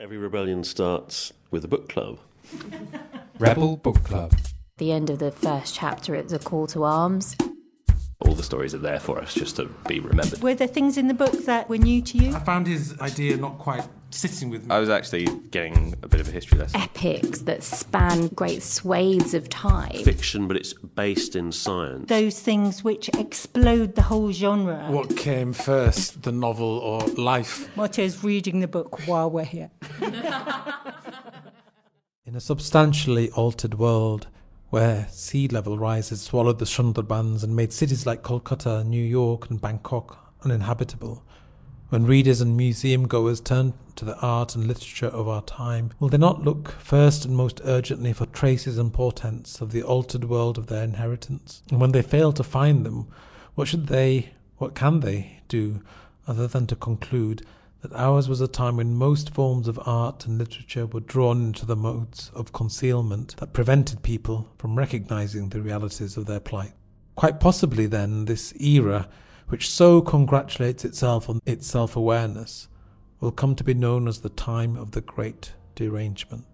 Every rebellion starts with a book club. Rebel Book Club. The end of the first chapter, it's a call to arms. All the stories are there for us just to be remembered. Were there things in the book that were new to you? I found his idea not quite sitting with me. I was actually getting a bit of a history lesson. Epics that span great swathes of time. Fiction, but it's based in science. Those things which explode the whole genre. What came first, the novel or life? Motia's reading the book while we're here. In a substantially altered world, where sea level rises swallowed the Sundarbans and made cities like Kolkata, New York and Bangkok uninhabitable, when readers and museum-goers turn to the art and literature of our time, will they not look first and most urgently for traces and portents of the altered world of their inheritance? And when they fail to find them, what can they do other than to conclude that ours was a time when most forms of art and literature were drawn into the modes of concealment that prevented people from recognising the realities of their plight. Quite possibly, then, this era, which so congratulates itself on its self-awareness, will come to be known as the time of the Great Derangement.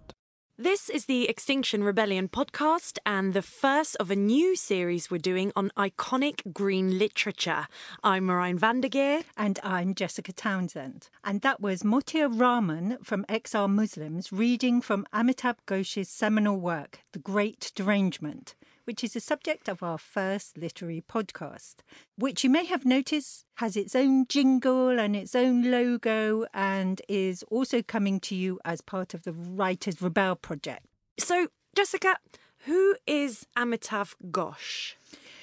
This is the Extinction Rebellion podcast and the first of a new series we're doing on iconic green literature. I'm Marianne Vandergeer. And I'm Jessica Townsend. And that was Motia Rahman from XR Muslims reading from Amitav Ghosh's seminal work, The Great Derangement, which is the subject of our first literary podcast, which you may have noticed has its own jingle and its own logo and is also coming to you as part of the Writers Rebel Project. So, Jessica, who is Amitav Ghosh?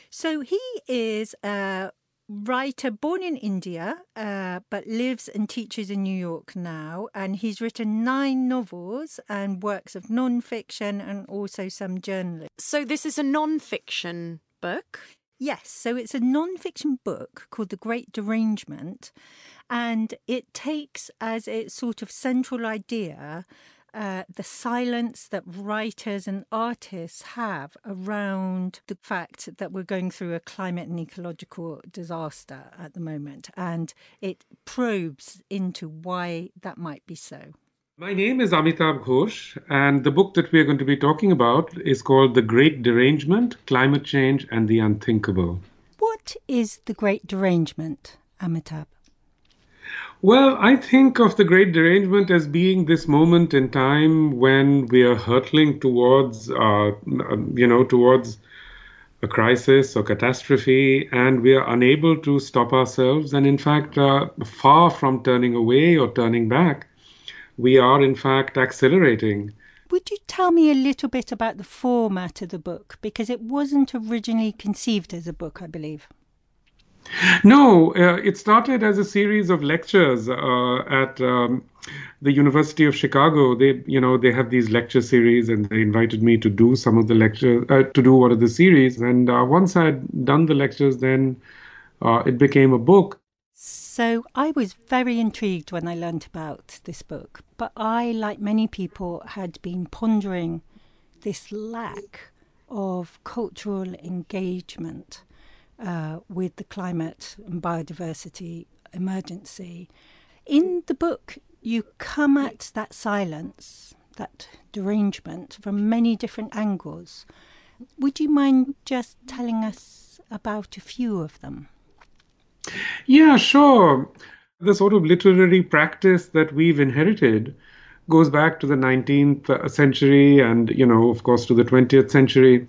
So he is a writer born in India, but lives and teaches in New York now. And he's written 9 novels and works of non-fiction and also some journalism. So this is a non-fiction book? Yes. So it's a non-fiction book called The Great Derangement. And it takes as its sort of central idea the silence that writers and artists have around the fact that we're going through a climate and ecological disaster at the moment, and it probes into why that might be so. My name is Amitav Ghosh, and the book that we're going to be talking about is called The Great Derangement, Climate Change and the Unthinkable. What is The Great Derangement, Amitav? Well, I think of the Great Derangement as being this moment in time when we are hurtling towards, towards a crisis or catastrophe, and we are unable to stop ourselves. And in fact, far from turning away or turning back, we are in fact accelerating. Would you tell me a little bit about the format of the book? Because it wasn't originally conceived as a book, I believe. No, it started as a series of lectures at the University of Chicago. They have these lecture series, and they invited me to do some of the lectures, to do one of the series. And once I'd done the lectures, then it became a book. So I was very intrigued when I learned about this book, but I, like many people, had been pondering this lack of cultural engagement with the climate and biodiversity emergency. In the book, you come at that silence, that derangement, from many different angles. Would you mind just telling us about a few of them? Yeah, sure. The sort of literary practice that we've inherited goes back to the 19th century and, of course, to the 20th century.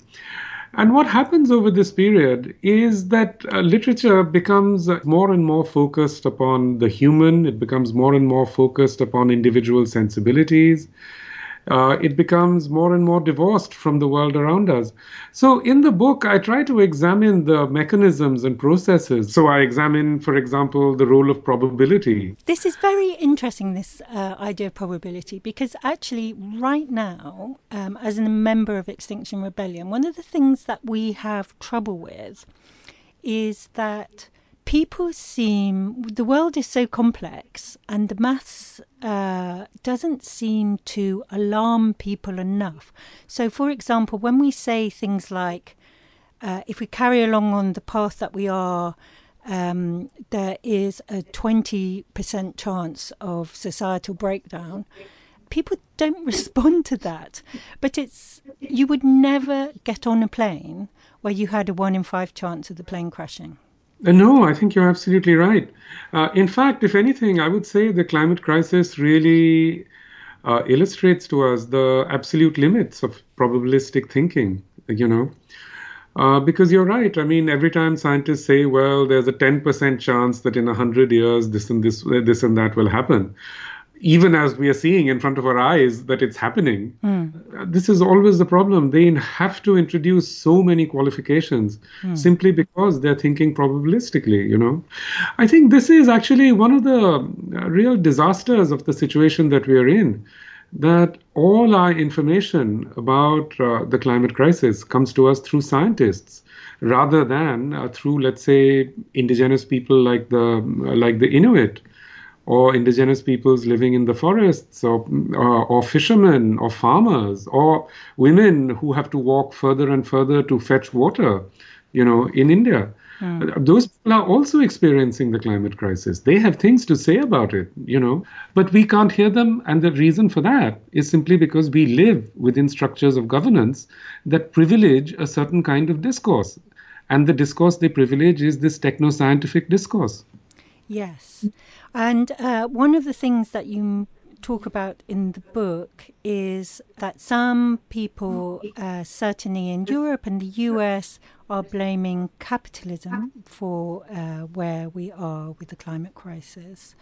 And what happens over this period is that literature becomes more and more focused upon the human. It becomes more and more focused upon individual sensibilities. It becomes more and more divorced from the world around us. So in the book, I try to examine the mechanisms and processes. So I examine, for example, the role of probability. This is very interesting, this idea of probability, because actually right now, as a member of Extinction Rebellion, one of the things that we have trouble with is that the world is so complex and the maths doesn't seem to alarm people enough. So, for example, when we say things like, if we carry along on the path that we are, there is a 20% chance of societal breakdown, people don't respond to that. But it's, you would never get on a plane where you had a 1 in 5 chance of the plane crashing. No, I think you're absolutely right. In fact, if anything, I would say the climate crisis really illustrates to us the absolute limits of probabilistic thinking, you know. Because you're right. I mean, every time scientists say, well, there's a 10% chance that in 100 years this and that will happen, even as we are seeing in front of our eyes that it's happening, this is always the problem. They have to introduce so many qualifications simply because they're thinking probabilistically, you know. I think this is actually one of the real disasters of the situation that we are in, that all our information about the climate crisis comes to us through scientists rather than through, let's say, indigenous people like the Inuit, or indigenous peoples living in the forests, or fishermen, or farmers, or women who have to walk further and further to fetch water, you know, in India. Those people are also experiencing the climate crisis. They have things to say about it, you know, but we can't hear them. And the reason for that is simply because we live within structures of governance that privilege a certain kind of discourse. And the discourse they privilege is this techno-scientific discourse. Yes. And one of the things that you talk about in the book is that some people, certainly in Europe and the US, are blaming capitalism for where we are with the climate crisis.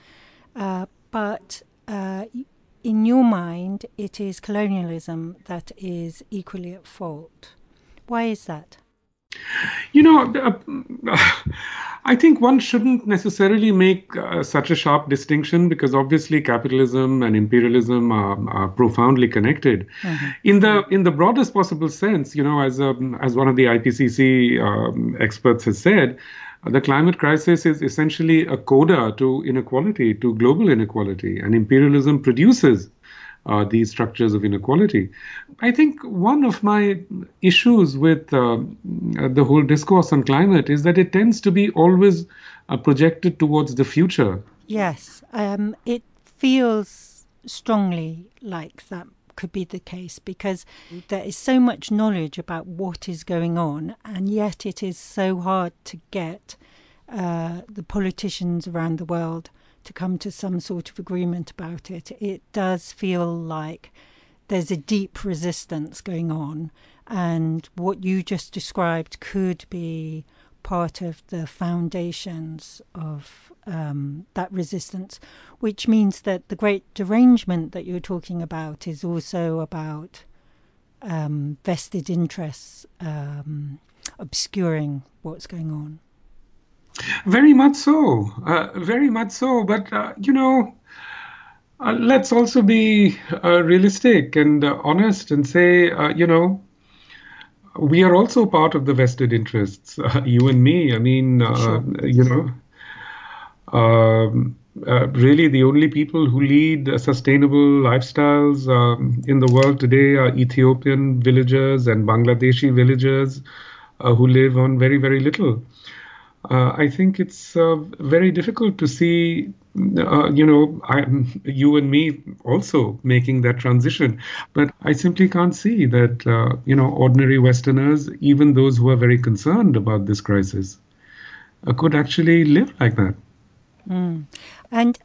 But in your mind, it is colonialism that is equally at fault. Why is that? You know, I think one shouldn't necessarily make such a sharp distinction, because obviously capitalism and imperialism are profoundly connected. In the broadest possible sense, you know, as one of the IPCC experts has said, the climate crisis is essentially a coda to inequality, to global inequality, and imperialism produces these structures of inequality. I think one of my issues with the whole discourse on climate is that it tends to be always projected towards the future. Yes, it feels strongly like that could be the case, because there is so much knowledge about what is going on, and yet it is so hard to get the politicians around the world to come to some sort of agreement about it. It does feel like there's a deep resistance going on, and what you just described could be part of the foundations of that resistance, which means that the great derangement that you're talking about is also about vested interests obscuring what's going on. Very much so, But, you know, let's also be realistic and honest and say, you know, we are also part of the vested interests, you and me. I mean, you know, really the only people who lead sustainable lifestyles in the world today are Ethiopian villagers and Bangladeshi villagers who live on very, very little. I think it's very difficult to see, you know, you and me also making that transition. But I simply can't see that, you know, ordinary Westerners, even those who are very concerned about this crisis, could actually live like that. And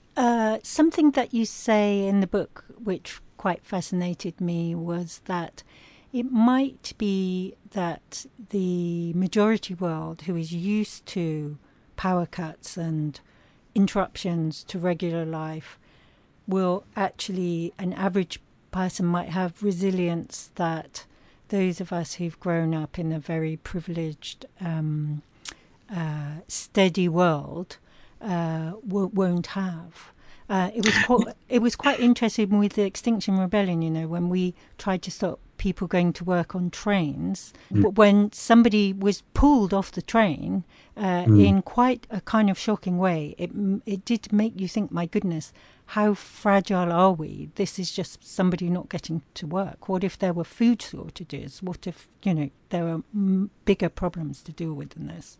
something that you say in the book, which quite fascinated me, was that it might be that the majority world, who is used to power cuts and interruptions to regular life, will actually, an average person might have resilience that those of us who've grown up in a very privileged, steady world won't have. It was quite interesting with the Extinction Rebellion, you know, when we tried to stop people going to work on trains, but when somebody was pulled off the train in quite a kind of shocking way, it did make you think, my goodness, how fragile are we? This is just somebody not getting to work. What if there were food shortages? What if, you know, there are bigger problems to deal with than this?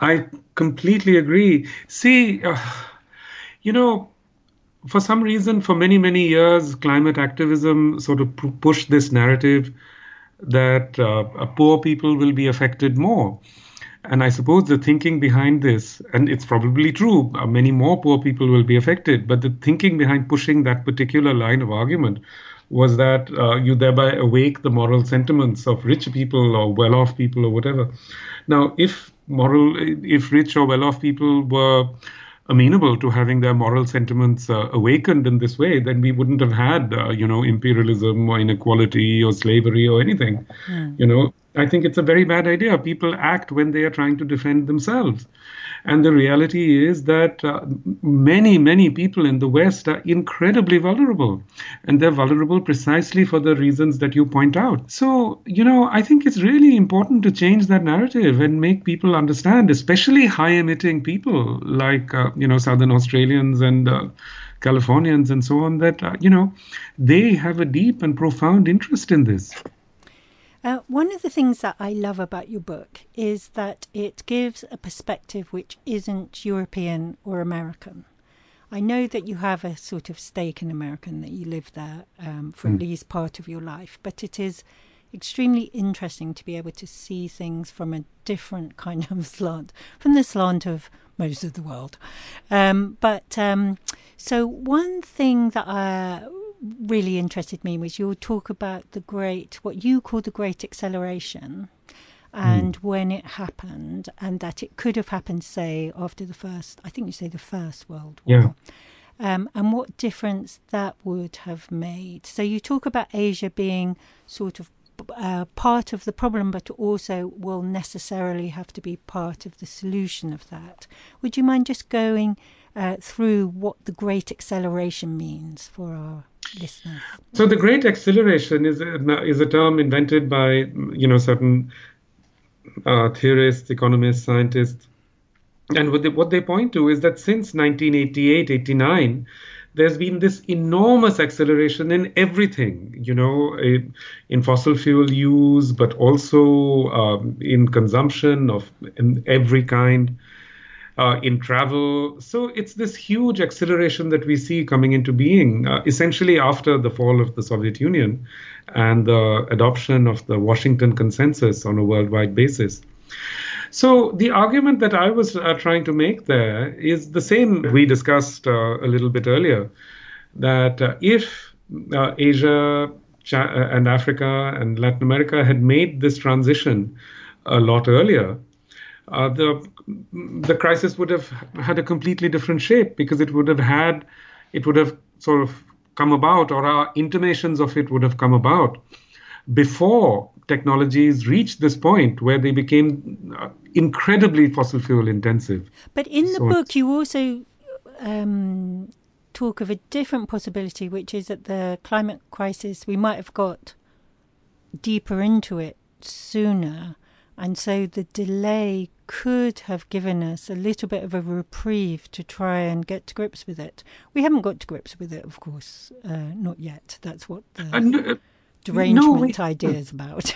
I completely agree. See, you know, for some reason, for many, many years, climate activism sort of pushed this narrative that poor people will be affected more. And I suppose the thinking behind this, and it's probably true, many more poor people will be affected, but the thinking behind pushing that particular line of argument was that you thereby awake the moral sentiments of rich people or well-off people or whatever. Now, if rich or well-off people were amenable to having their moral sentiments awakened in this way, then we wouldn't have had, imperialism or inequality or slavery or anything. Mm. I think it's a very bad idea. People act when they are trying to defend themselves. And the reality is that many, many people in the West are incredibly vulnerable. And they're vulnerable precisely for the reasons that you point out. So, I think it's really important to change that narrative and make people understand, especially high-emitting people like, Southern Australians and Californians and so on, that, they have a deep and profound interest in this. One of the things that I love about your book is that it gives a perspective which isn't European or American. I know that you have a sort of stake in America and that you live there for at least part of your life, but it is extremely interesting to be able to see things from a different kind of slant, from the slant of most of the world. So one thing that I really interested me was your talk about what you call the great acceleration and when it happened, and that it could have happened, say, after the First World War, and what difference that would have made. So you talk about Asia being sort of part of the problem, but also will necessarily have to be part of the solution of that. Would you mind just going through what the great acceleration means for our listeners? So the great acceleration is a term invented by certain theorists, economists, scientists, and what they point to is that since 1988-89 there's been this enormous acceleration in everything, in fossil fuel use, but also in consumption of every kind, in travel. So it's this huge acceleration that we see coming into being, essentially after the fall of the Soviet Union and the adoption of the Washington Consensus on a worldwide basis. So the argument that I was trying to make there is the same we discussed a little bit earlier, that if Asia and Africa and Latin America had made this transition a lot earlier, the crisis would have had a completely different shape, because it would have sort of come about, or our intimations of it would have come about before technologies reached this point where they became incredibly fossil fuel intensive. But in the book, you also talk of a different possibility, which is that the climate crisis, we might have got deeper into it sooner. And so the delay could have given us a little bit of a reprieve to try and get to grips with it. We haven't got to grips with it, of course, not yet. That's what the derangement idea is about.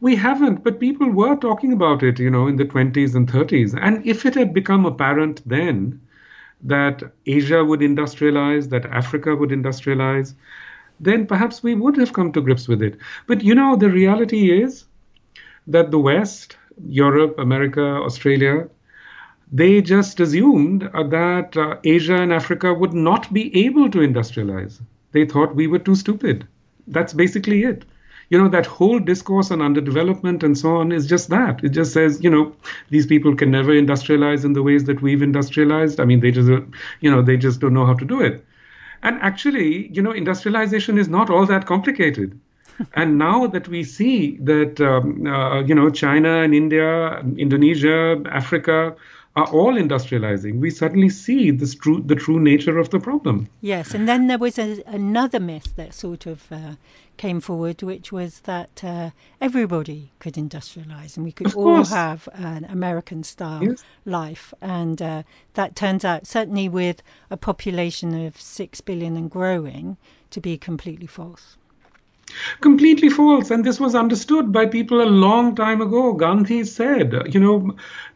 We haven't, but people were talking about it, in the 20s and 30s. And if it had become apparent then that Asia would industrialize, that Africa would industrialize, then perhaps we would have come to grips with it. But, the reality is that the West, Europe, America, Australia, they just assumed that Asia and Africa would not be able to industrialize. They thought we were too stupid. That's basically it. That whole discourse on underdevelopment and so on is just that. It just says, these people can never industrialize in the ways that we've industrialized. I mean, they just don't know how to do it. And actually, industrialization is not all that complicated. And now that we see that, China and India, Indonesia, Africa are all industrializing, we suddenly see the true nature of the problem. Yes, and then there was another myth that sort of came forward, which was that everybody could industrialize and we could all have an American-style life. And that turns out, certainly with a population of 6 billion and growing, to be completely false. Completely false. And this was understood by people a long time ago. Gandhi said,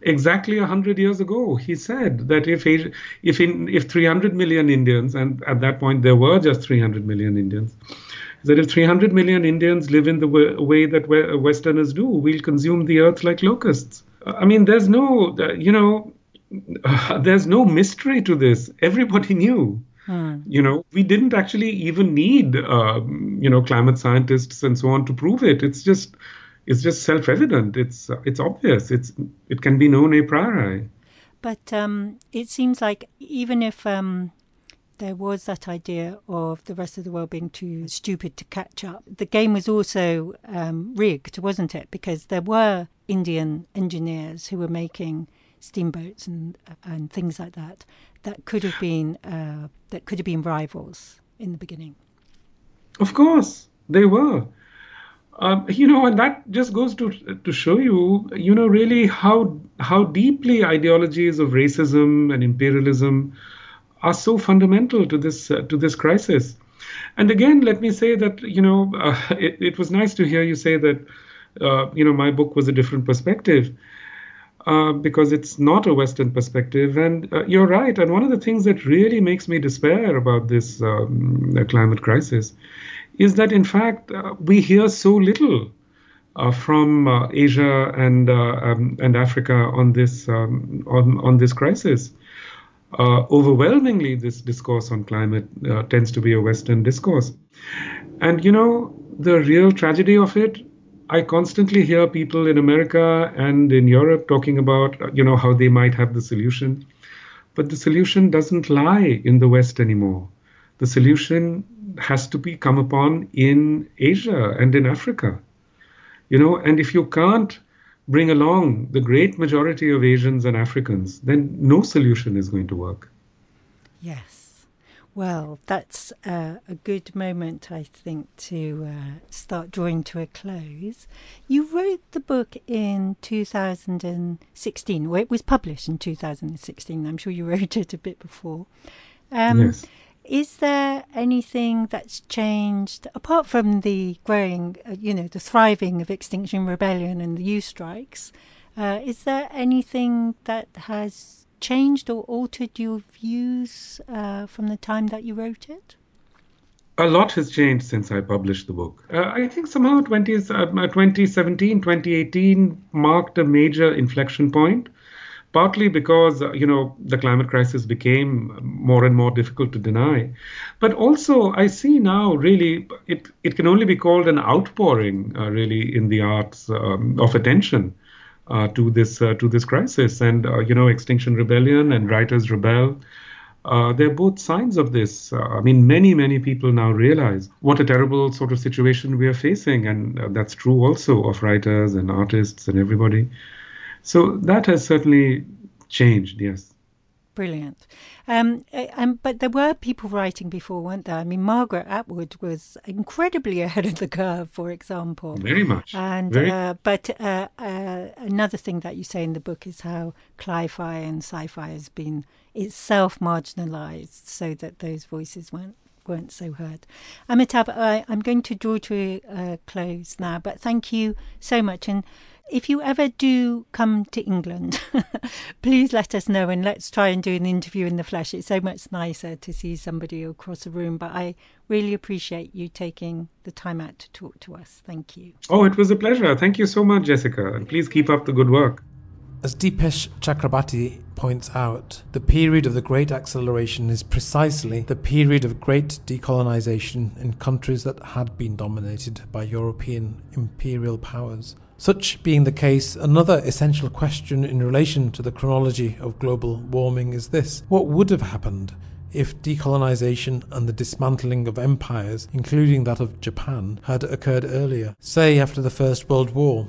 exactly 100 years ago, he said that if 300 million Indians, and at that point there were just 300 million Indians, that if 300 million Indians live in the way that Westerners do, we'll consume the earth like locusts. I mean, there's no mystery to this. Everybody knew. We didn't actually even need, climate scientists and so on to prove it. It's just self-evident. It's obvious. It can be known a priori. But it seems like even if there was that idea of the rest of the world being too stupid to catch up, the game was also rigged, wasn't it? Because there were Indian engineers who were making steamboats and things like that that could have been rivals in the beginning. Of course, they were. And that just goes to show you, really how deeply ideologies of racism and imperialism are so fundamental to this crisis. And again, let me say that it was nice to hear you say that my book was a different perspective. Because it's not a Western perspective. And you're right. And one of the things that really makes me despair about this climate crisis is that, in fact, we hear so little from Asia and Africa on this on this crisis. Overwhelmingly, this discourse on climate tends to be a Western discourse. And, the real tragedy of it, I constantly hear people in America and in Europe talking about, how they might have the solution. But the solution doesn't lie in the West anymore. The solution has to be come upon in Asia and in Africa. And if you can't bring along the great majority of Asians and Africans, then no solution is going to work. Yes. Well, that's a good moment, I think, to start drawing to a close. You wrote the book in 2016, or it was published in 2016. I'm sure you wrote it a bit before. Yes. Is there anything that's changed, apart from the growing, the thriving of Extinction Rebellion and the youth strikes? Is there anything that has changed or altered your views from the time that you wrote it? A lot has changed since I published the book. I think somehow 2017, 2018 marked a major inflection point, partly because, the climate crisis became more and more difficult to deny. But also I see now really it can only be called an outpouring really in the arts of attention to this crisis. And, Extinction Rebellion and Writers Rebel, they're both signs of this. Many, many people now realize what a terrible sort of situation we are facing. And that's true also of writers and artists and everybody. So that has certainly changed, yes. Brilliant. But there were people writing before, weren't there? I mean, Margaret Atwood was incredibly ahead of the curve, for example. Very much. And another thing that you say in the book is how cli-fi and sci-fi has been itself marginalised, so that those voices weren't so heard. Amitav, I'm going to draw to a close now, but thank you so much. And if you ever do come to England, please let us know and let's try and do an interview in the flesh. It's so much nicer to see somebody across a room, but I really appreciate you taking the time out to talk to us. Thank you. Oh, it was a pleasure. Thank you so much, Jessica. And please keep up the good work. As Deepesh Chakrabarti points out, the period of the Great Acceleration is precisely the period of great decolonization in countries that had been dominated by European imperial powers. Such being the case, another essential question in relation to the chronology of global warming is this: what would have happened if decolonization and the dismantling of empires, including that of Japan, had occurred earlier, say after the First World War?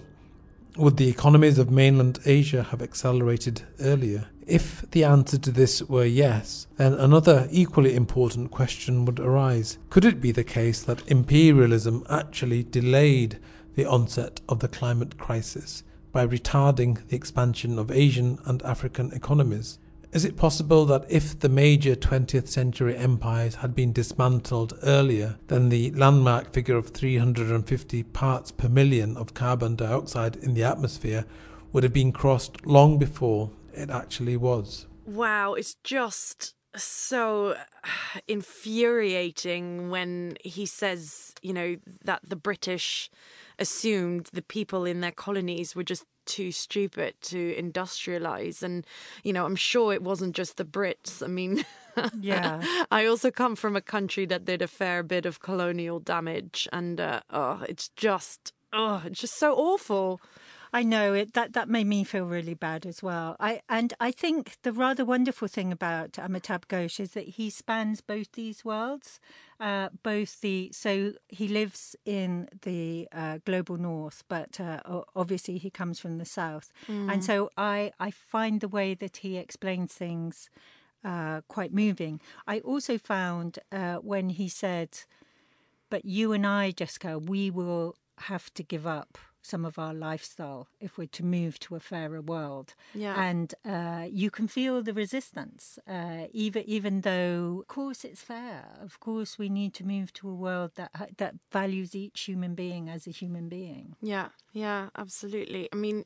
Would the economies of mainland Asia have accelerated earlier? If the answer to this were yes, then another equally important question would arise. Could it be the case that imperialism actually delayed the onset of the climate crisis by retarding the expansion of Asian and African economies? Is it possible that if the major 20th century empires had been dismantled earlier, then the landmark figure of 350 parts per million of carbon dioxide in the atmosphere would have been crossed long before it actually was? Wow, it's just so infuriating when he says, you know, that the British assumed the people in their colonies were just too stupid to industrialize. And, you know, I'm sure it wasn't just the Brits. I mean, yeah. I also come from a country that did a fair bit of colonial damage. And it's just so awful. I know it. That made me feel really bad as well. I think the rather wonderful thing about Amitav Ghosh is that he spans both these worlds, so he lives in the global north, but obviously he comes from the south, and so I find the way that he explains things quite moving. I also found when he said, "But you and I, Jessica, we will have to give up some of our lifestyle if we're to move to a fairer world." Yeah. And you can feel the resistance, even though, of course, it's fair. Of course, we need to move to a world that values each human being as a human being. Yeah, yeah, absolutely. I mean,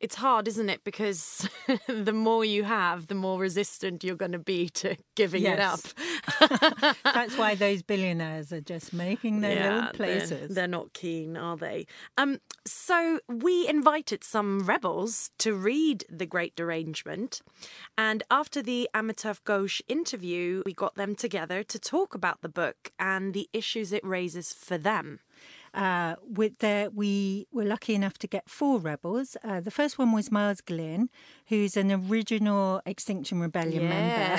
it's hard, isn't it? Because the more you have, the more resistant you're going to be to giving it up. That's why those billionaires are just making their little places. They're not keen, are they? So we invited some rebels to read The Great Derangement. And after the Amitav Ghosh interview, we got them together to talk about the book and the issues it raises for them. We were lucky enough to get 4 rebels. The first one was Miles Glynn, who's an original Extinction Rebellion member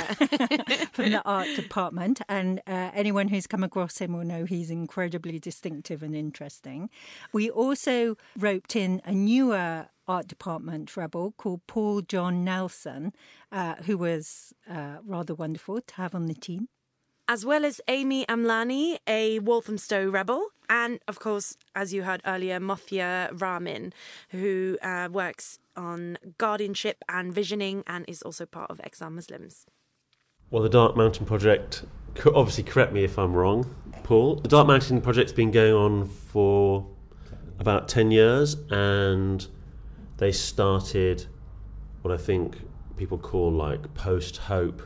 from the art department. And anyone who's come across him will know he's incredibly distinctive and interesting. We also roped in a newer art department rebel called Paul John Nelson, who was rather wonderful to have on the team, as well as Amy Amlani, a Walthamstow rebel, and, of course, as you heard earlier, Motia Rahman, who works on guardianship and visioning and is also part of XR Muslims. Well, the Dark Mountain Project, obviously correct me if I'm wrong, Paul. The Dark Mountain Project's been going on for about 10 years, and they started what I think people call like post-hope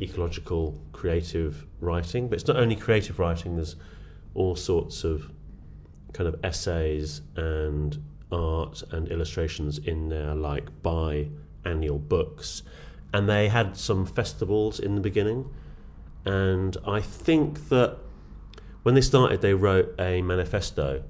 ecological creative writing. But it's not only creative writing, there's all sorts of kind of essays and art and illustrations in there, like bi-annual books. And they had some festivals in the beginning. And I think that when they started, they wrote a manifesto,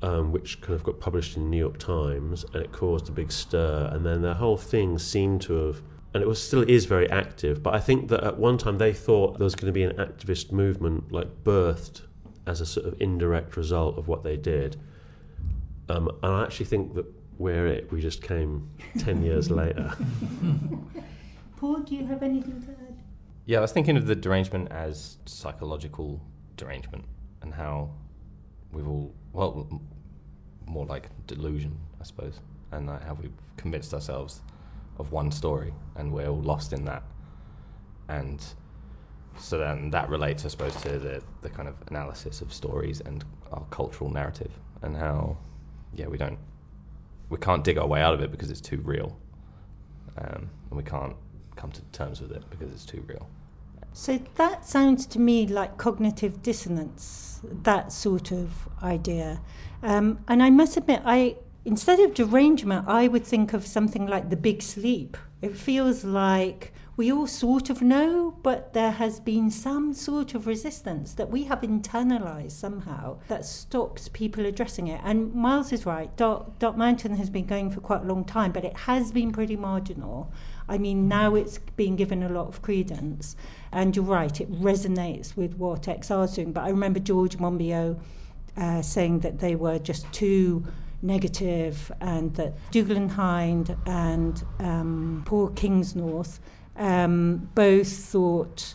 which kind of got published in the New York Times, and it caused a big stir. And then the whole thing seemed to have... And it still is very active. But I think that at one time they thought there was going to be an activist movement like birthed as a sort of indirect result of what they did. And I actually think that we just came 10 years later. Paul, do you have anything to add? Yeah, I was thinking of the derangement as psychological derangement and how we've all, more like delusion, I suppose, and like how we've convinced ourselves of one story, and we're all lost in that. And so then that relates, I suppose, to the kind of analysis of stories and our cultural narrative, and how, we can't dig our way out of it because it's too real, and we can't come to terms with it because it's too real. So that sounds to me like cognitive dissonance, that sort of idea. And I must admit, instead of derangement, I would think of something like the big sleep. It feels like we all sort of know, but there has been some sort of resistance that we have internalized somehow that stops people addressing it. And Miles is right. Dark Mountain has been going for quite a long time, but it has been pretty marginal. I mean, now it's being given a lot of credence. And you're right, it resonates with what XR is doing. But I remember George Monbiot saying that they were just too negative, and that Dougald Hine and Paul Kingsnorth both thought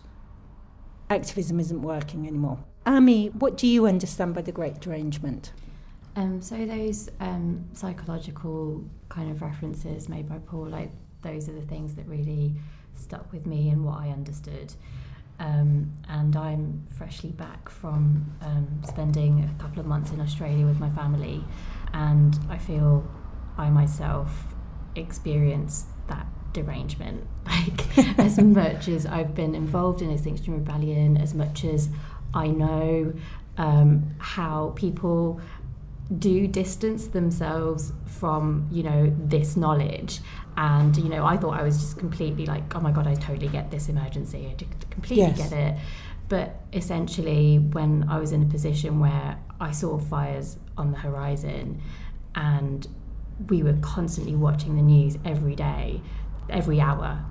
activism isn't working anymore. Amy, what do you understand by the Great Derangement? So those psychological kind of references made by Paul, like those are the things that really stuck with me and what I understood. And I'm freshly back from spending a couple of months in Australia with my family, and I feel I myself experienced that derangement, like as much as I've been involved in Extinction Rebellion, as much as I know how people do distance themselves from, you know, this knowledge. And, you know, I thought I was just completely like, oh my God, I totally get this emergency, I completely get it. But essentially, when I was in a position where I saw fires on the horizon and we were constantly watching the news every day, every hour,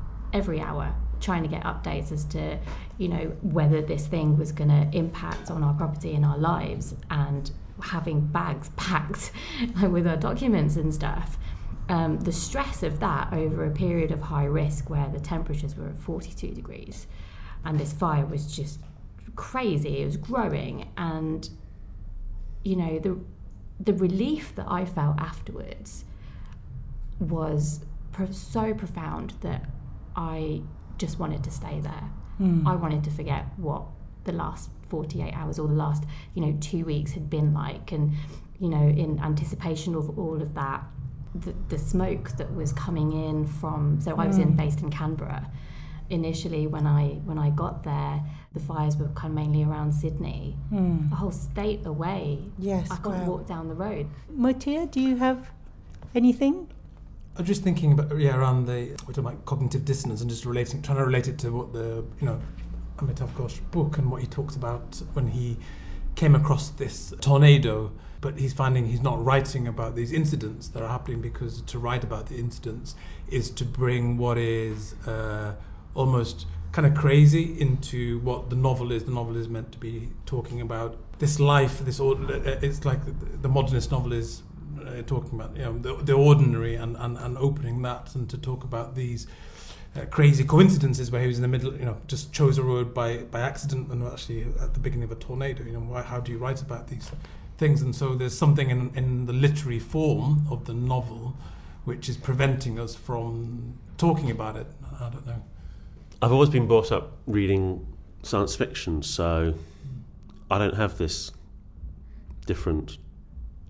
trying to get updates as to, you know, whether this thing was going to impact on our property and our lives, and having bags packed with our documents and stuff. The stress of that over a period of high risk where the temperatures were at 42 degrees and this fire was just crazy, it was growing. And, you know, the relief that I felt afterwards was so profound that I just wanted to stay there. I wanted to forget what the last 48 hours or the last, you know, 2 weeks had been like. And, you know, in anticipation of all of that, the smoke that was coming in from, so I was based in Canberra. Initially, when I got there, the fires were kind of mainly around Sydney, a whole state away. Yes, I couldn't walk down the road. Motia, do you have anything? I'm just thinking about around the, we're talking about cognitive dissonance, and just trying to relate it to what the, you know, Amitav Ghosh book and what he talks about when he came across this tornado, but he's finding he's not writing about these incidents that are happening, because to write about the incidents is to bring what is almost kind of crazy into what the novel is. The novel is meant to be talking about this life, this it's like the modernist novel is talking about, you know, the ordinary and opening that, and to talk about these crazy coincidences where he was in the middle, you know, just chose a road by accident and actually at the beginning of a tornado. You know, how do you write about these things? And so there's something in the literary form of the novel which is preventing us from talking about it. I don't know. I've always been brought up reading science fiction, so I don't have this different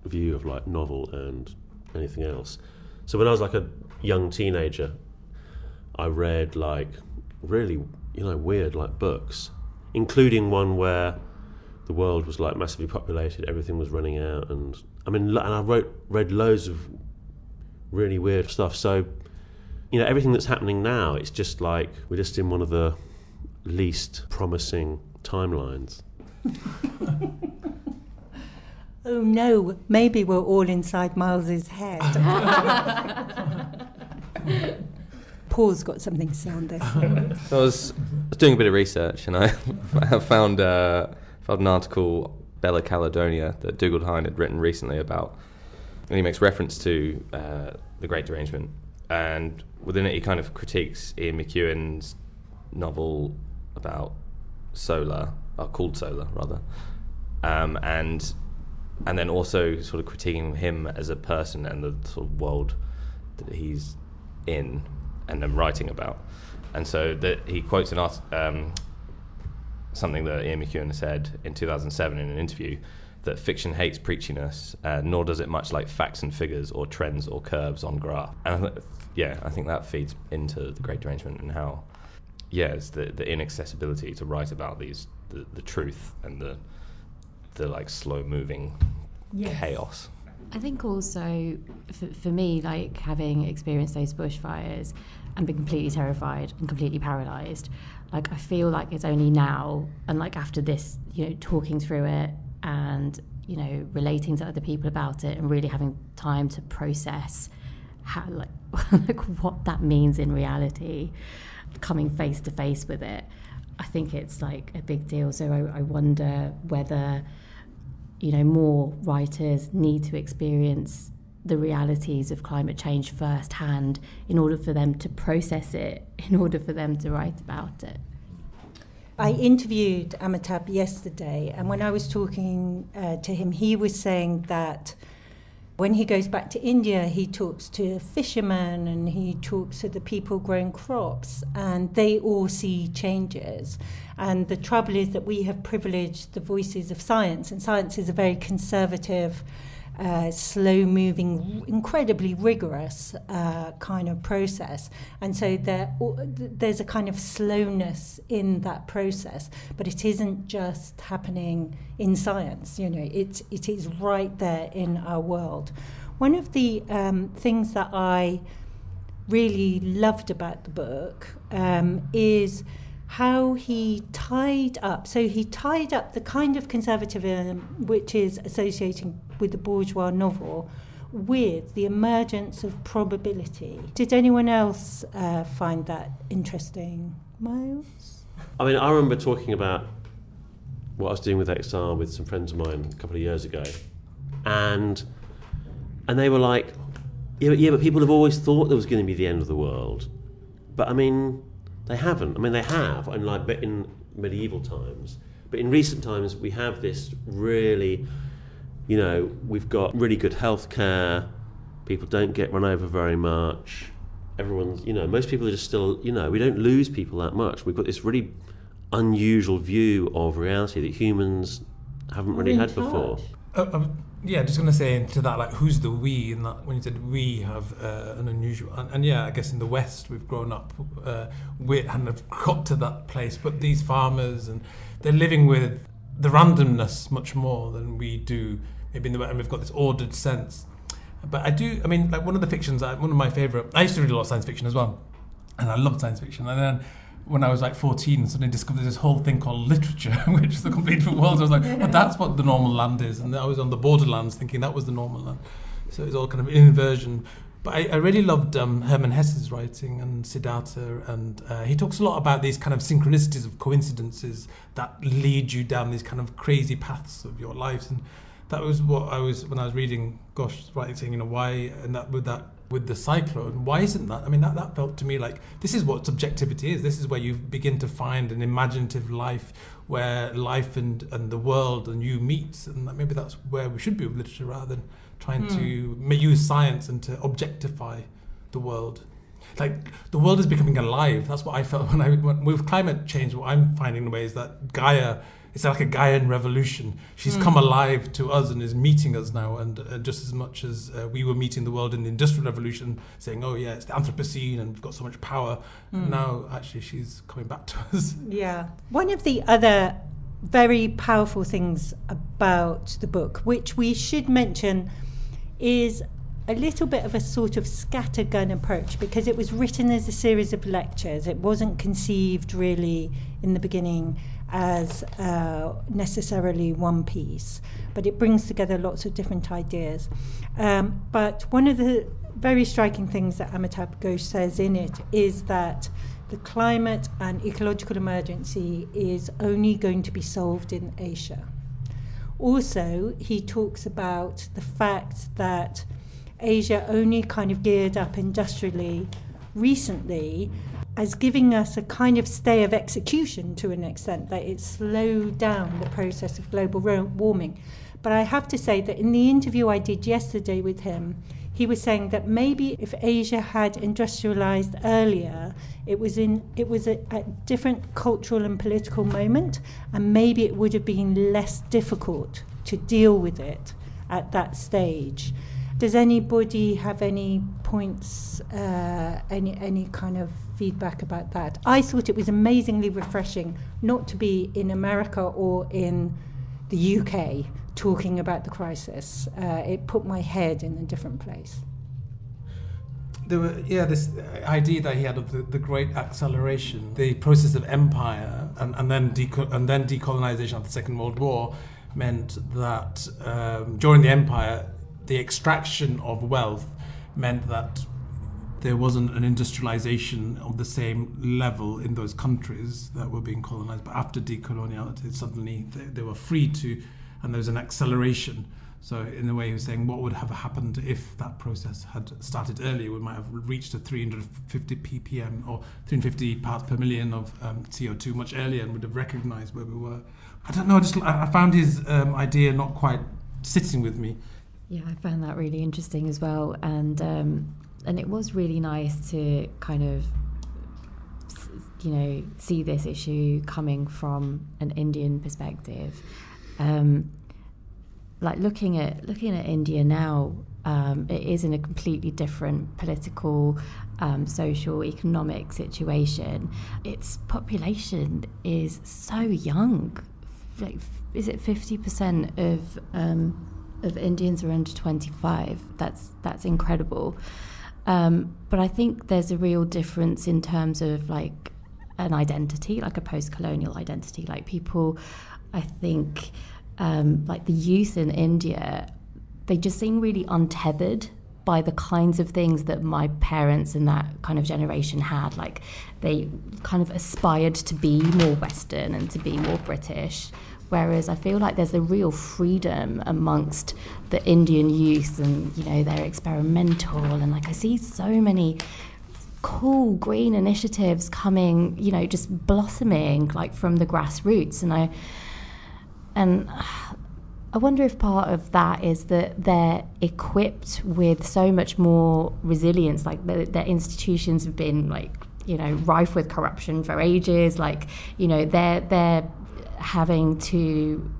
view of like novel and anything else. So when I was like a young teenager, I read like really, you know, weird like books, including one where the world was like massively populated, everything was running out, and I mean, and I read loads of really weird stuff. So, you know, everything that's happening now, it's just like we're just in one of the least promising timelines. Oh no, maybe we're all inside Miles's head. Paul's got something to say on this. I was doing a bit of research, and I found an article, Bella Caledonia, that Dougald Hine had written recently about, and he makes reference to The Great Derangement, and within it he kind of critiques Ian McEwan's novel about solar, or called Solar rather, and then also sort of critiquing him as a person and the sort of world that he's in and then writing about. And so that he quotes an something that Ian McEwan said in 2007 in an interview, that fiction hates preachiness, nor does it much like facts and figures or trends or curves on graph. And I think that feeds into The Great Derangement and how, it's the inaccessibility to write about these the truth and the like slow-moving chaos. I think also, for me, like having experienced those bushfires and been completely terrified and completely paralysed, like I feel like it's only now, and like after this, you know, talking through it and, you know, relating to other people about it and really having time to process how, like, like what that means in reality, coming face to face with it, I think it's like a big deal. So I wonder whether, you know, more writers need to experience the realities of climate change firsthand in order for them to process it, in order for them to write about it. I interviewed Amitav yesterday, and when I was talking to him, he was saying that When he goes back to India, he talks to fishermen and he talks to the people growing crops, and they all see changes. And the trouble is that we have privileged the voices of science, and science is a very conservative, slow-moving, incredibly rigorous kind of process. And so there's a kind of slowness in that process, but it isn't just happening in science. You know, it is right there in our world. One of the things that I really loved about the book is how he tied up the kind of conservatism which is associating with the bourgeois novel with the emergence of probability. Did anyone else find that interesting? Miles? I mean, I remember talking about what I was doing with XR with some friends of mine a couple of years ago, and they were like, yeah, but people have always thought there was going to be the end of the world. But I mean, they haven't. I mean, they have in medieval times. But in recent times, we have this really, you know, we've got really good healthcare. People don't get run over very much. Everyone's, you know, most people are just still, you know, we don't lose people that much. We've got this really unusual view of reality that humans haven't really had before. Yeah, just going to say to that, like, who's the we? And that, when you said we have an unusual, and yeah, I guess in the West we've grown up, we have got to that place. But these farmers, and they're living with the randomness much more than we do. Maybe in the West, and we've got this ordered sense. But I mean, like, one of the fictions, one of my favourite. I used to read a lot of science fiction as well, and I loved science fiction. And then when I was like 14, suddenly discovered this whole thing called literature, which is the complete different world. I was like, well, that's what the normal land is. And I was on the borderlands thinking that was the normal land. So it's all kind of inversion. But I really loved Hermann Hesse's writing and Siddhartha. And he talks a lot about these kind of synchronicities of coincidences that lead you down these kind of crazy paths of your lives. And that was what I was, when I was reading Ghosh's writing, saying, you know, why, and with the cyclone, why isn't that? I mean, that felt to me like this is what subjectivity is. This is where you begin to find an imaginative life, where life and the world and you meet, and maybe that's where we should be with literature rather than trying to use science and to objectify the world. Like, the world is becoming alive. That's what I felt when with climate change. What I'm finding in a way is that Gaia, it's like a Gaian revolution. She's come alive to us and is meeting us now, and just as much as we were meeting the world in the Industrial Revolution, saying, oh yeah, it's the Anthropocene and we've got so much power. Now, actually, she's coming back to us. Yeah. One of the other very powerful things about the book, which we should mention, is a little bit of a sort of scattergun approach, because it was written as a series of lectures. It wasn't conceived really in the beginning as necessarily one piece, but it brings together lots of different ideas. But one of the very striking things that Amitav Ghosh says in it is that the climate and ecological emergency is only going to be solved in Asia. Also, he talks about the fact that Asia only kind of geared up industrially recently, as giving us a kind of stay of execution to an extent, that it slowed down the process of global warming. But I have to say that in the interview I did yesterday with him, he was saying that maybe if Asia had industrialized earlier, it was at different cultural and political moment, and maybe it would have been less difficult to deal with it at that stage. Does anybody have any points, any kind of feedback about that? I thought it was amazingly refreshing not to be in America or in the UK talking about the crisis. It put my head in a different place. There were, this idea that he had of the great acceleration, the process of empire, and then decolonization after the Second World War meant that during the empire, the extraction of wealth meant that there wasn't an industrialization of the same level in those countries that were being colonized. But after decoloniality, suddenly they were free to, and there was an acceleration. So in a way, he was saying, what would have happened if that process had started earlier? We might have reached a 350 ppm or 350 parts per million of CO2 much earlier, and would have recognized where we were. I don't know. I found his idea not quite sitting with me. Yeah, I found that really interesting as well, and it was really nice to kind of, you know, see this issue coming from an Indian perspective. Like looking at India now, it is in a completely different political, social, economic situation. Its population is so young. Like, is it 50% of Indians are under 25? That's incredible. But I think there's a real difference in terms of like an identity, like a post-colonial identity. Like people, I think, like the youth in India, they just seem really untethered by the kinds of things that my parents and that kind of generation had. Like they kind of aspired to be more Western and to be more British. Whereas I feel like there's a real freedom amongst the Indian youth, and, you know, they're experimental. And like I see so many cool green initiatives coming, you know, just blossoming like from the grassroots. And I wonder if part of that is that they're equipped with so much more resilience. Like their institutions have been like, you know, rife with corruption for ages. Like, you know, they're having to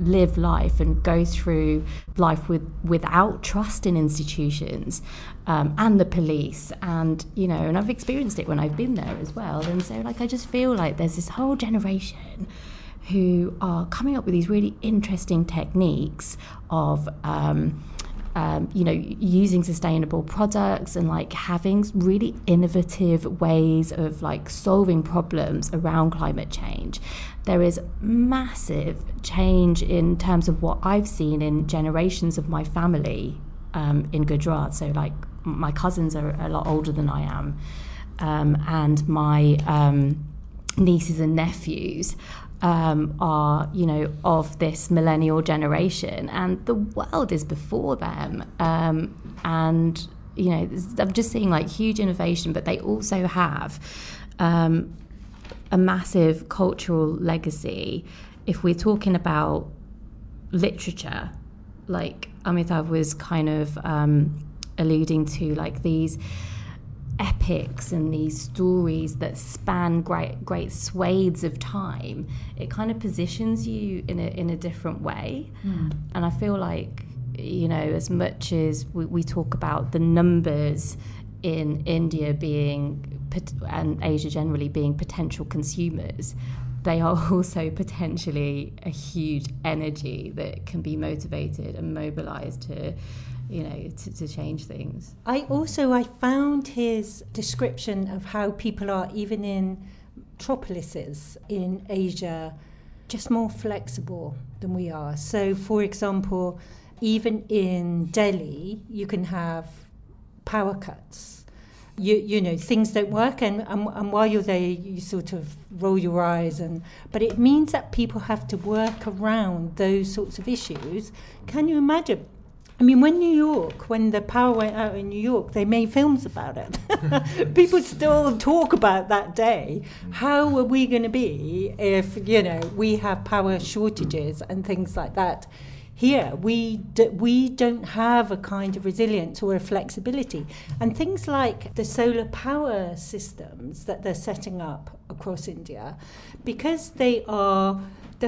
live life and go through life without trust in institutions and the police, and, you know, and I've experienced it when I've been there as well. And so like I just feel like there's this whole generation who are coming up with these really interesting techniques of you know, using sustainable products and like having really innovative ways of like solving problems around climate change. There is massive change in terms of what I've seen in generations of my family in Gujarat. So like my cousins are a lot older than I am, and my nieces and nephews are, you know, of this millennial generation, and the world is before them. And, you know, I'm just seeing like huge innovation, but they also have a massive cultural legacy. If we're talking about literature, like Amitav was kind of alluding to, like these epics and these stories that span great swathes of time, it kind of positions you in a different way. And I feel like, you know, as much as we talk about the numbers in India being, and Asia generally, being potential consumers, they are also potentially a huge energy that can be motivated and mobilized to, you know, to change things. I found his description of how people are, even in metropolises in Asia, just more flexible than we are. So, for example, even in Delhi, you can have power cuts. You know, things don't work, and while you're there, you sort of roll your eyes. But it means that people have to work around those sorts of issues. Can you imagine? I mean, when the power went out in New York, they made films about it. People still talk about that day. How are we going to be if, you know, we have power shortages and things like that? Here, we don't have a kind of resilience or a flexibility. And things like the solar power systems that they're setting up across India, because they're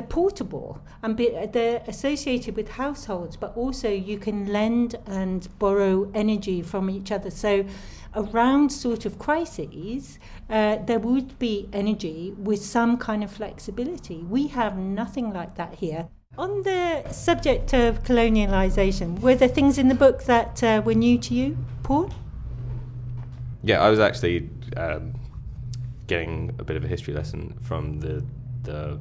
portable and they're associated with households, but also you can lend and borrow energy from each other. So around sort of crises, there would be energy with some kind of flexibility. We have nothing like that here. On the subject of colonialisation, were there things in the book that were new to you, Paul? Yeah, I was actually getting a bit of a history lesson from the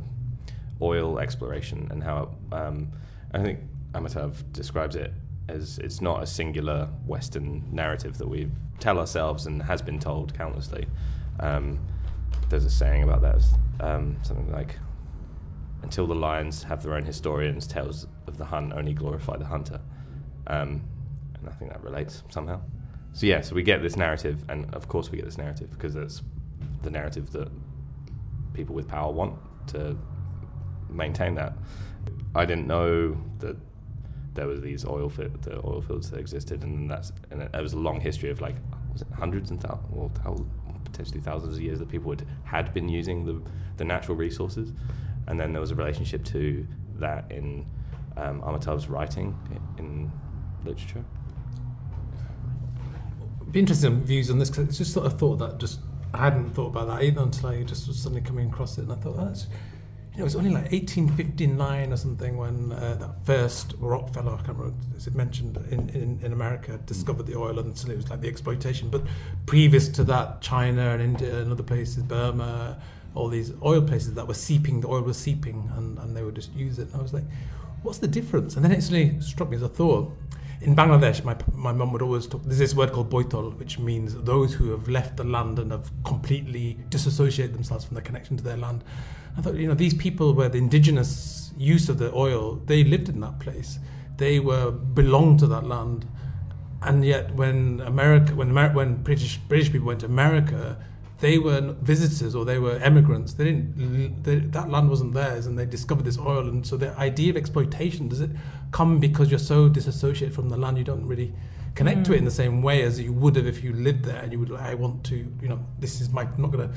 oil exploration, and how I think Amitav describes it as, it's not a singular Western narrative that we tell ourselves and has been told countlessly. There's a saying about that, something like, until the lions have their own historians, tales of the hunt only glorify the hunter. And I think that relates somehow. So yeah, so we get this narrative, and of course we get this narrative because it's the narrative that people with power want to maintain that. I didn't know that there were these oil fields that existed, and there was a long history of like, was it hundreds and thousands, or potentially thousands of years that people had been using the natural resources, and then there was a relationship to that in Amitav's writing in literature. Be interested in views on this, because it's just sort of thought that just I hadn't thought about that either until I just was suddenly coming across it, and I thought that's. You know, it was only like 1859 or something when that first Rockefeller, I can't remember, as it mentioned, in America, discovered the oil, and so it was like the exploitation. But previous to that, China and India and other places, Burma, all these oil places that were seeping, the oil was seeping, and they would just use it. And I was like, what's the difference? And then it suddenly struck me as a thought. In Bangladesh, my mum would always talk, there's this word called boitol, which means those who have left the land and have completely disassociated themselves from their connection to their land. I thought, you know, these people were the indigenous use of the oil. They lived in that place. They belonged to that land. And yet when British people went to America, they were visitors or they were emigrants. They didn't. That land wasn't theirs, and they discovered this oil. And so the idea of exploitation, does it come because you're so disassociated from the land, you don't really connect to it in the same way as you would have if you lived there and you would like, I want to, you know, this is my, I'm not going to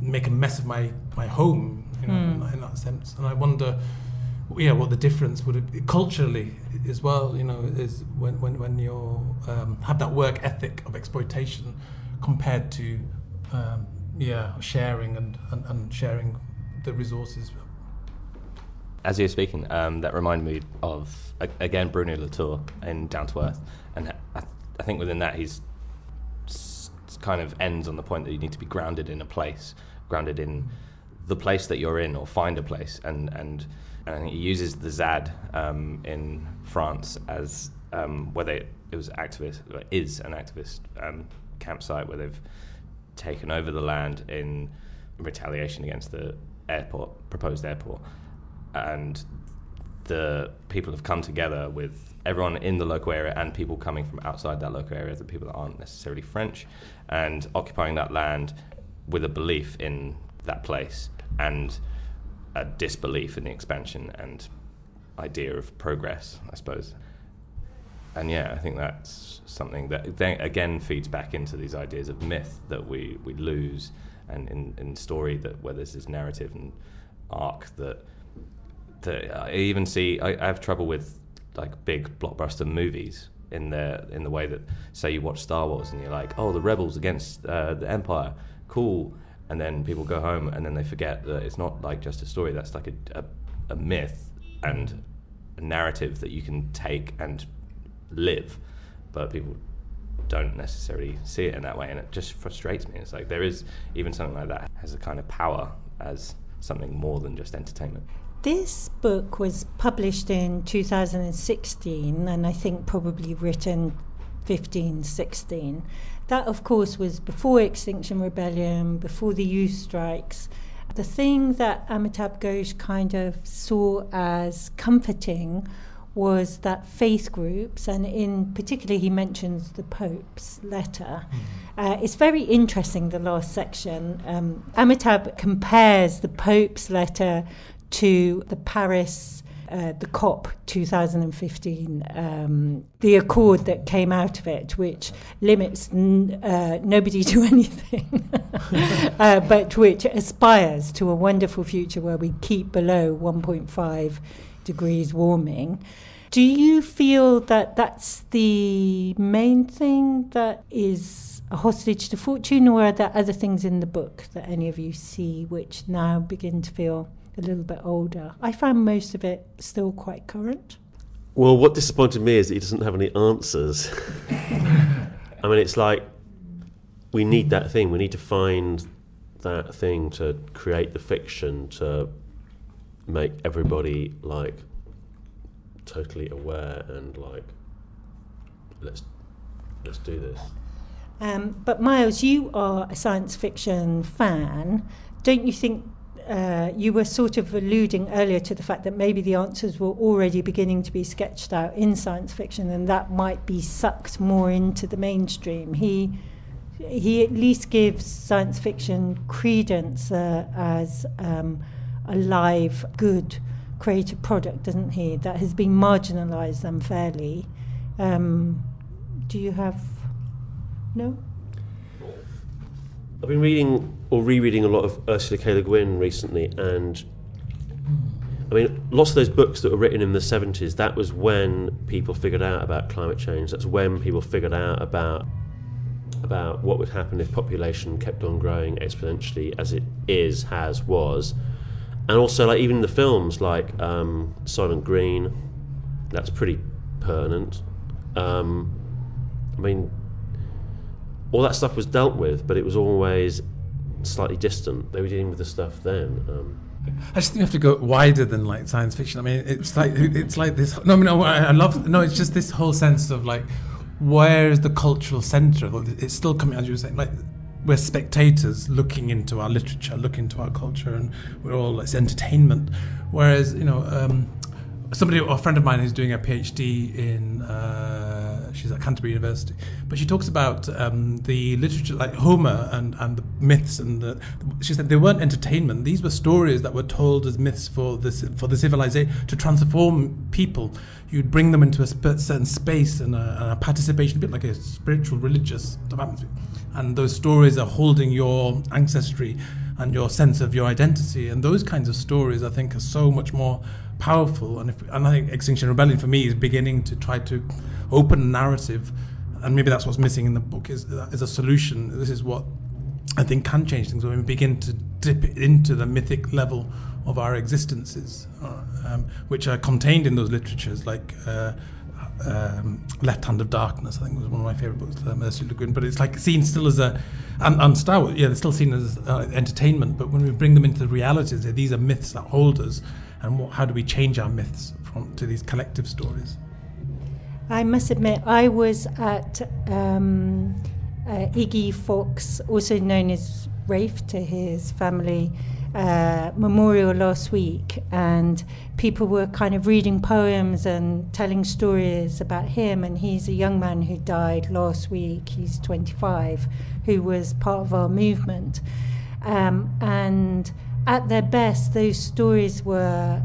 make a mess of my home, you know, in that sense. And I wonder, yeah, what the difference would it be culturally as well, you know, is when you have that work ethic of exploitation compared to sharing and sharing the resources. As you were speaking, that reminded me of, again, Bruno Latour in Down to Earth, and I think within that he's kind of ends on the point that you need to be grounded in a place, grounded in the place that you're in, or find a place. And I think he uses the ZAD in France as whether it was activist, or is an activist campsite where they've taken over the land in retaliation against the proposed airport, and the people have come together with everyone in the local area and people coming from outside that local area, the people that aren't necessarily French, and occupying that land with a belief in that place and a disbelief in the expansion and idea of progress, I suppose. And yeah, I think that's something that then again feeds back into these ideas of myth that we lose, and in story that where there's this narrative and arc that I even see. I have trouble with like big blockbuster movies in the way that, say, you watch Star Wars and you're like, oh, the rebels against the Empire, cool, and then people go home and then they forget that it's not like just a story. That's like a myth and a narrative that you can take and live, but people don't necessarily see it in that way, and it just frustrates me. It's like there is even something like that has a kind of power as something more than just entertainment. This book was published in 2016, and I think probably written 15, 16. That, of course, was before Extinction Rebellion, before the youth strikes. The thing that Amitav Ghosh kind of saw as comforting was that faith groups, and in particular he mentions the Pope's letter. It's very interesting, the last section. Amitav compares the Pope's letter to the Paris, the COP 2015, the accord that came out of it, which limits nobody to anything, but which aspires to a wonderful future where we keep below 1.5 degrees warming. Do you feel that that's the main thing that is a hostage to fortune, or are there other things in the book that any of you see which now begin to feel a little bit older? I found most of it still quite current. Well, what disappointed me is that he doesn't have any answers. I mean, it's like we need that thing. We need to find that thing to create the fiction, to make everybody like totally aware and like let's do this. But Miles, you are a science fiction fan. Don't you think you were sort of alluding earlier to the fact that maybe the answers were already beginning to be sketched out in science fiction, and that might be sucked more into the mainstream? He at least gives science fiction credence as a live, good create a product, doesn't he, that has been marginalised unfairly. Do you have... No? I've been reading or rereading a lot of Ursula K. Le Guin recently, and I mean, lots of those books that were written in the 70s, that was when people figured out about climate change. That's when people figured out about what would happen if population kept on growing exponentially as it is, has, was. And also, like, even the films like Silent Green, that's pretty pertinent. I mean, all that stuff was dealt with, but it was always slightly distant. They were dealing with the stuff then. I just think you have to go wider than like science fiction. I mean, it's like this. It's just this whole sense of like, where is the cultural centre? It's still coming, as you were saying, like, we're spectators looking into our literature, looking into our culture, and we're all, it's entertainment. Whereas, you know, a friend of mine who's doing a PhD in, she's at Canterbury University, but she talks about the literature, like Homer and the myths, she said they weren't entertainment. These were stories that were told as myths for the civilization, to transform people. You'd bring them into a certain space and a participation, a bit like a spiritual, religious atmosphere. And those stories are holding your ancestry and your sense of your identity. And those kinds of stories, I think, are so much more powerful. And I think Extinction Rebellion, for me, is beginning to try to open narrative. And maybe that's what's missing in the book, is a solution. This is what I think can change things, when we begin to dip into the mythic level of our existences, which are contained in those literatures, like Left Hand of Darkness, I think, was one of my favourite books, Ursula Le Guin. But it's like seen still as and Star Wars, yeah, they're still seen as entertainment. But when we bring them into the realities, these are myths that hold us, and how do we change our myths to these collective stories? I must admit, I was at Iggy Fox, also known as Rafe to his family, memorial last week, and people were kind of reading poems and telling stories about him. And he's a young man who died last week, he's 25, who was part of our movement. And at their best, those stories were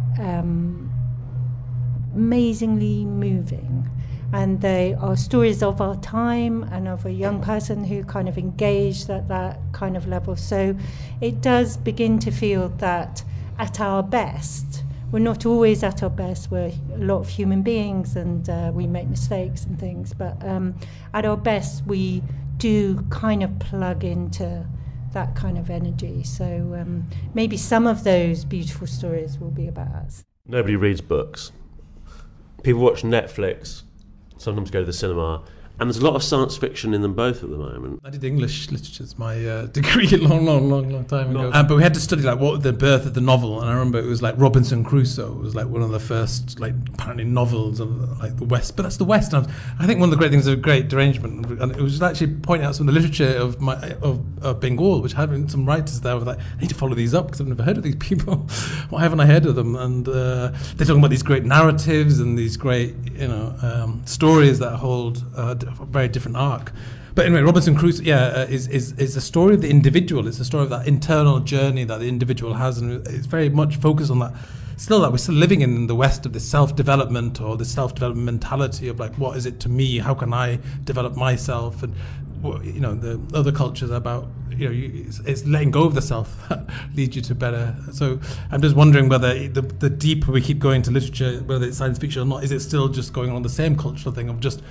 amazingly moving. And they are stories of our time and of a young person who kind of engaged at that kind of level. So it does begin to feel that at our best, we're not always at our best. We're a lot of human beings, and we make mistakes and things. But at our best, we do kind of plug into that kind of energy. So maybe some of those beautiful stories will be about us. Nobody reads books. People watch Netflix, sometimes go to the cinema, and there's a lot of science fiction in them both at the moment. I did English literature as my degree a long time ago. But we had to study like what the birth of the novel, and I remember it was like Robinson Crusoe. It was like one of the first like apparently novels of like the West, but that's the West. And I think one of the great things of The Great Derangement, and it was actually pointing out some of the literature of Bengal, which had some writers there were like, I need to follow these up because I've never heard of these people. Why haven't I heard of them? And they're talking about these great narratives and these great stories that hold a very different arc. But anyway, Robinson Crusoe, is a story of the individual. It's a story of that internal journey that the individual has, and it's very much focused on that. We're still living in the West of this self-development, or the self-development mentality of like, what is it to me? How can I develop myself? And you know, the other cultures are about, you know, it's letting go of the self that leads you to better. So I'm just wondering whether the deeper we keep going to literature, whether it's science fiction or not, is it still just going on the same cultural thing of just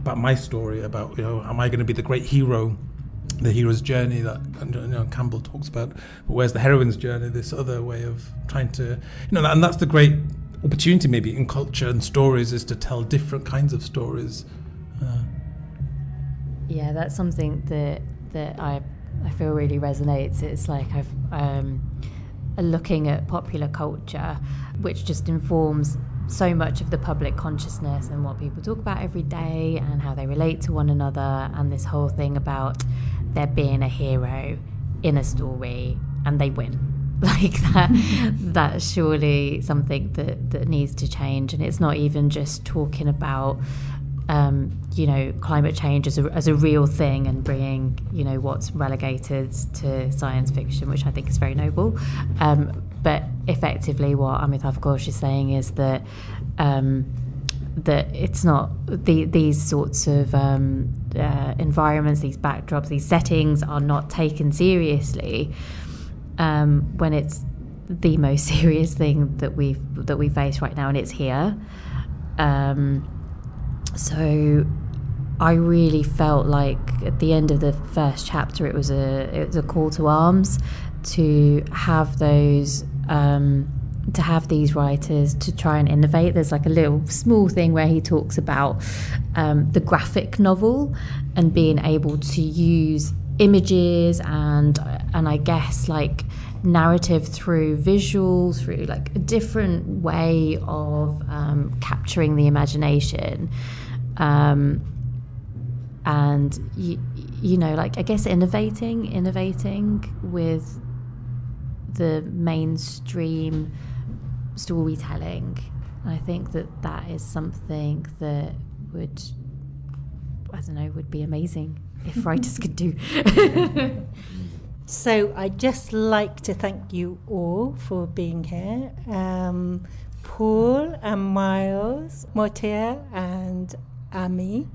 about my story, about, you know, am I going to be the great hero, the hero's journey that, you know, Campbell talks about, but where's the heroine's journey, this other way of trying to, you know, and that's the great opportunity maybe in culture and stories, is to tell different kinds of stories. Yeah, that's something that I feel really resonates. It's like I've looking at popular culture, which just informs so much of the public consciousness and what people talk about every day and how they relate to one another, and this whole thing about there being a hero in a story and they win. Like that's surely something that needs to change. And it's not even just talking about you know, climate change as a real thing and bringing, you know, what's relegated to science fiction, which I think is very noble, but effectively what Amitav Ghosh is saying is that that it's not these sorts of environments, these backdrops, these settings are not taken seriously when it's the most serious thing that we face right now, and it's here. So I really felt like at the end of the first chapter, it was a call to arms to have those. To have these writers to try and innovate. There's like a little small thing where he talks about the graphic novel and being able to use images and I guess like narrative through visual, through like a different way of capturing the imagination. And, you know, like I guess innovating with the mainstream storytelling. I think that is something that would be amazing if writers could do. So I'd just like to thank you all for being here. Paul and Miles, Motia and Amy.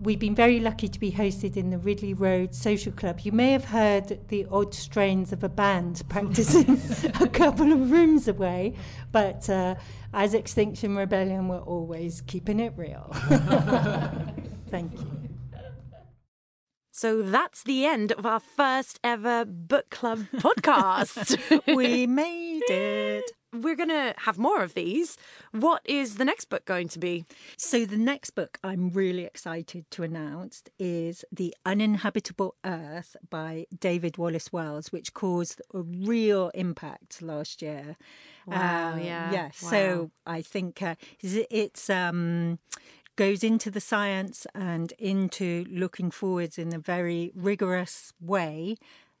We've been very lucky to be hosted in the Ridley Road Social Club. You may have heard the odd strains of a band practicing a couple of rooms away, but as Extinction Rebellion, we're always keeping it real. Thank you. So that's the end of our first ever book club podcast. We made it. We're going to have more of these. What is the next book going to be? So the next book I'm really excited to announce is The Uninhabitable Earth by David Wallace Wells, which caused a real impact last year. Wow, yeah. Yeah, wow. So I think it's... goes into the science and into looking forwards in a very rigorous way,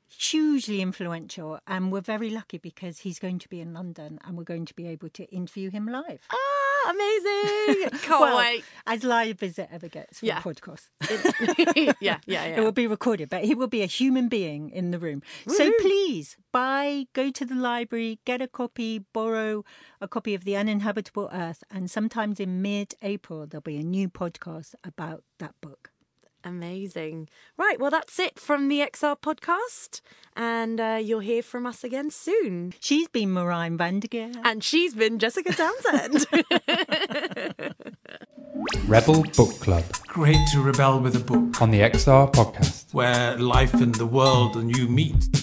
hugely influential. And we're very lucky because he's going to be in London and we're going to be able to interview him live. Ah, amazing. Can't wait. As live as it ever gets for a podcast. It will be recorded, but he will be a human being in the room. Woo-hoo. So please go to the library, get a copy, borrow a copy of The Uninhabitable Earth. And sometimes in mid-April, there'll be a new podcast about that book. Amazing. Right, well, that's it from the XR podcast. And you'll hear from us again soon. She's been Marianne Vandergeer. And she's been Jessica Townsend. Rebel Book Club. Great to rebel with a book. On the XR podcast. Where life and the world and you meet.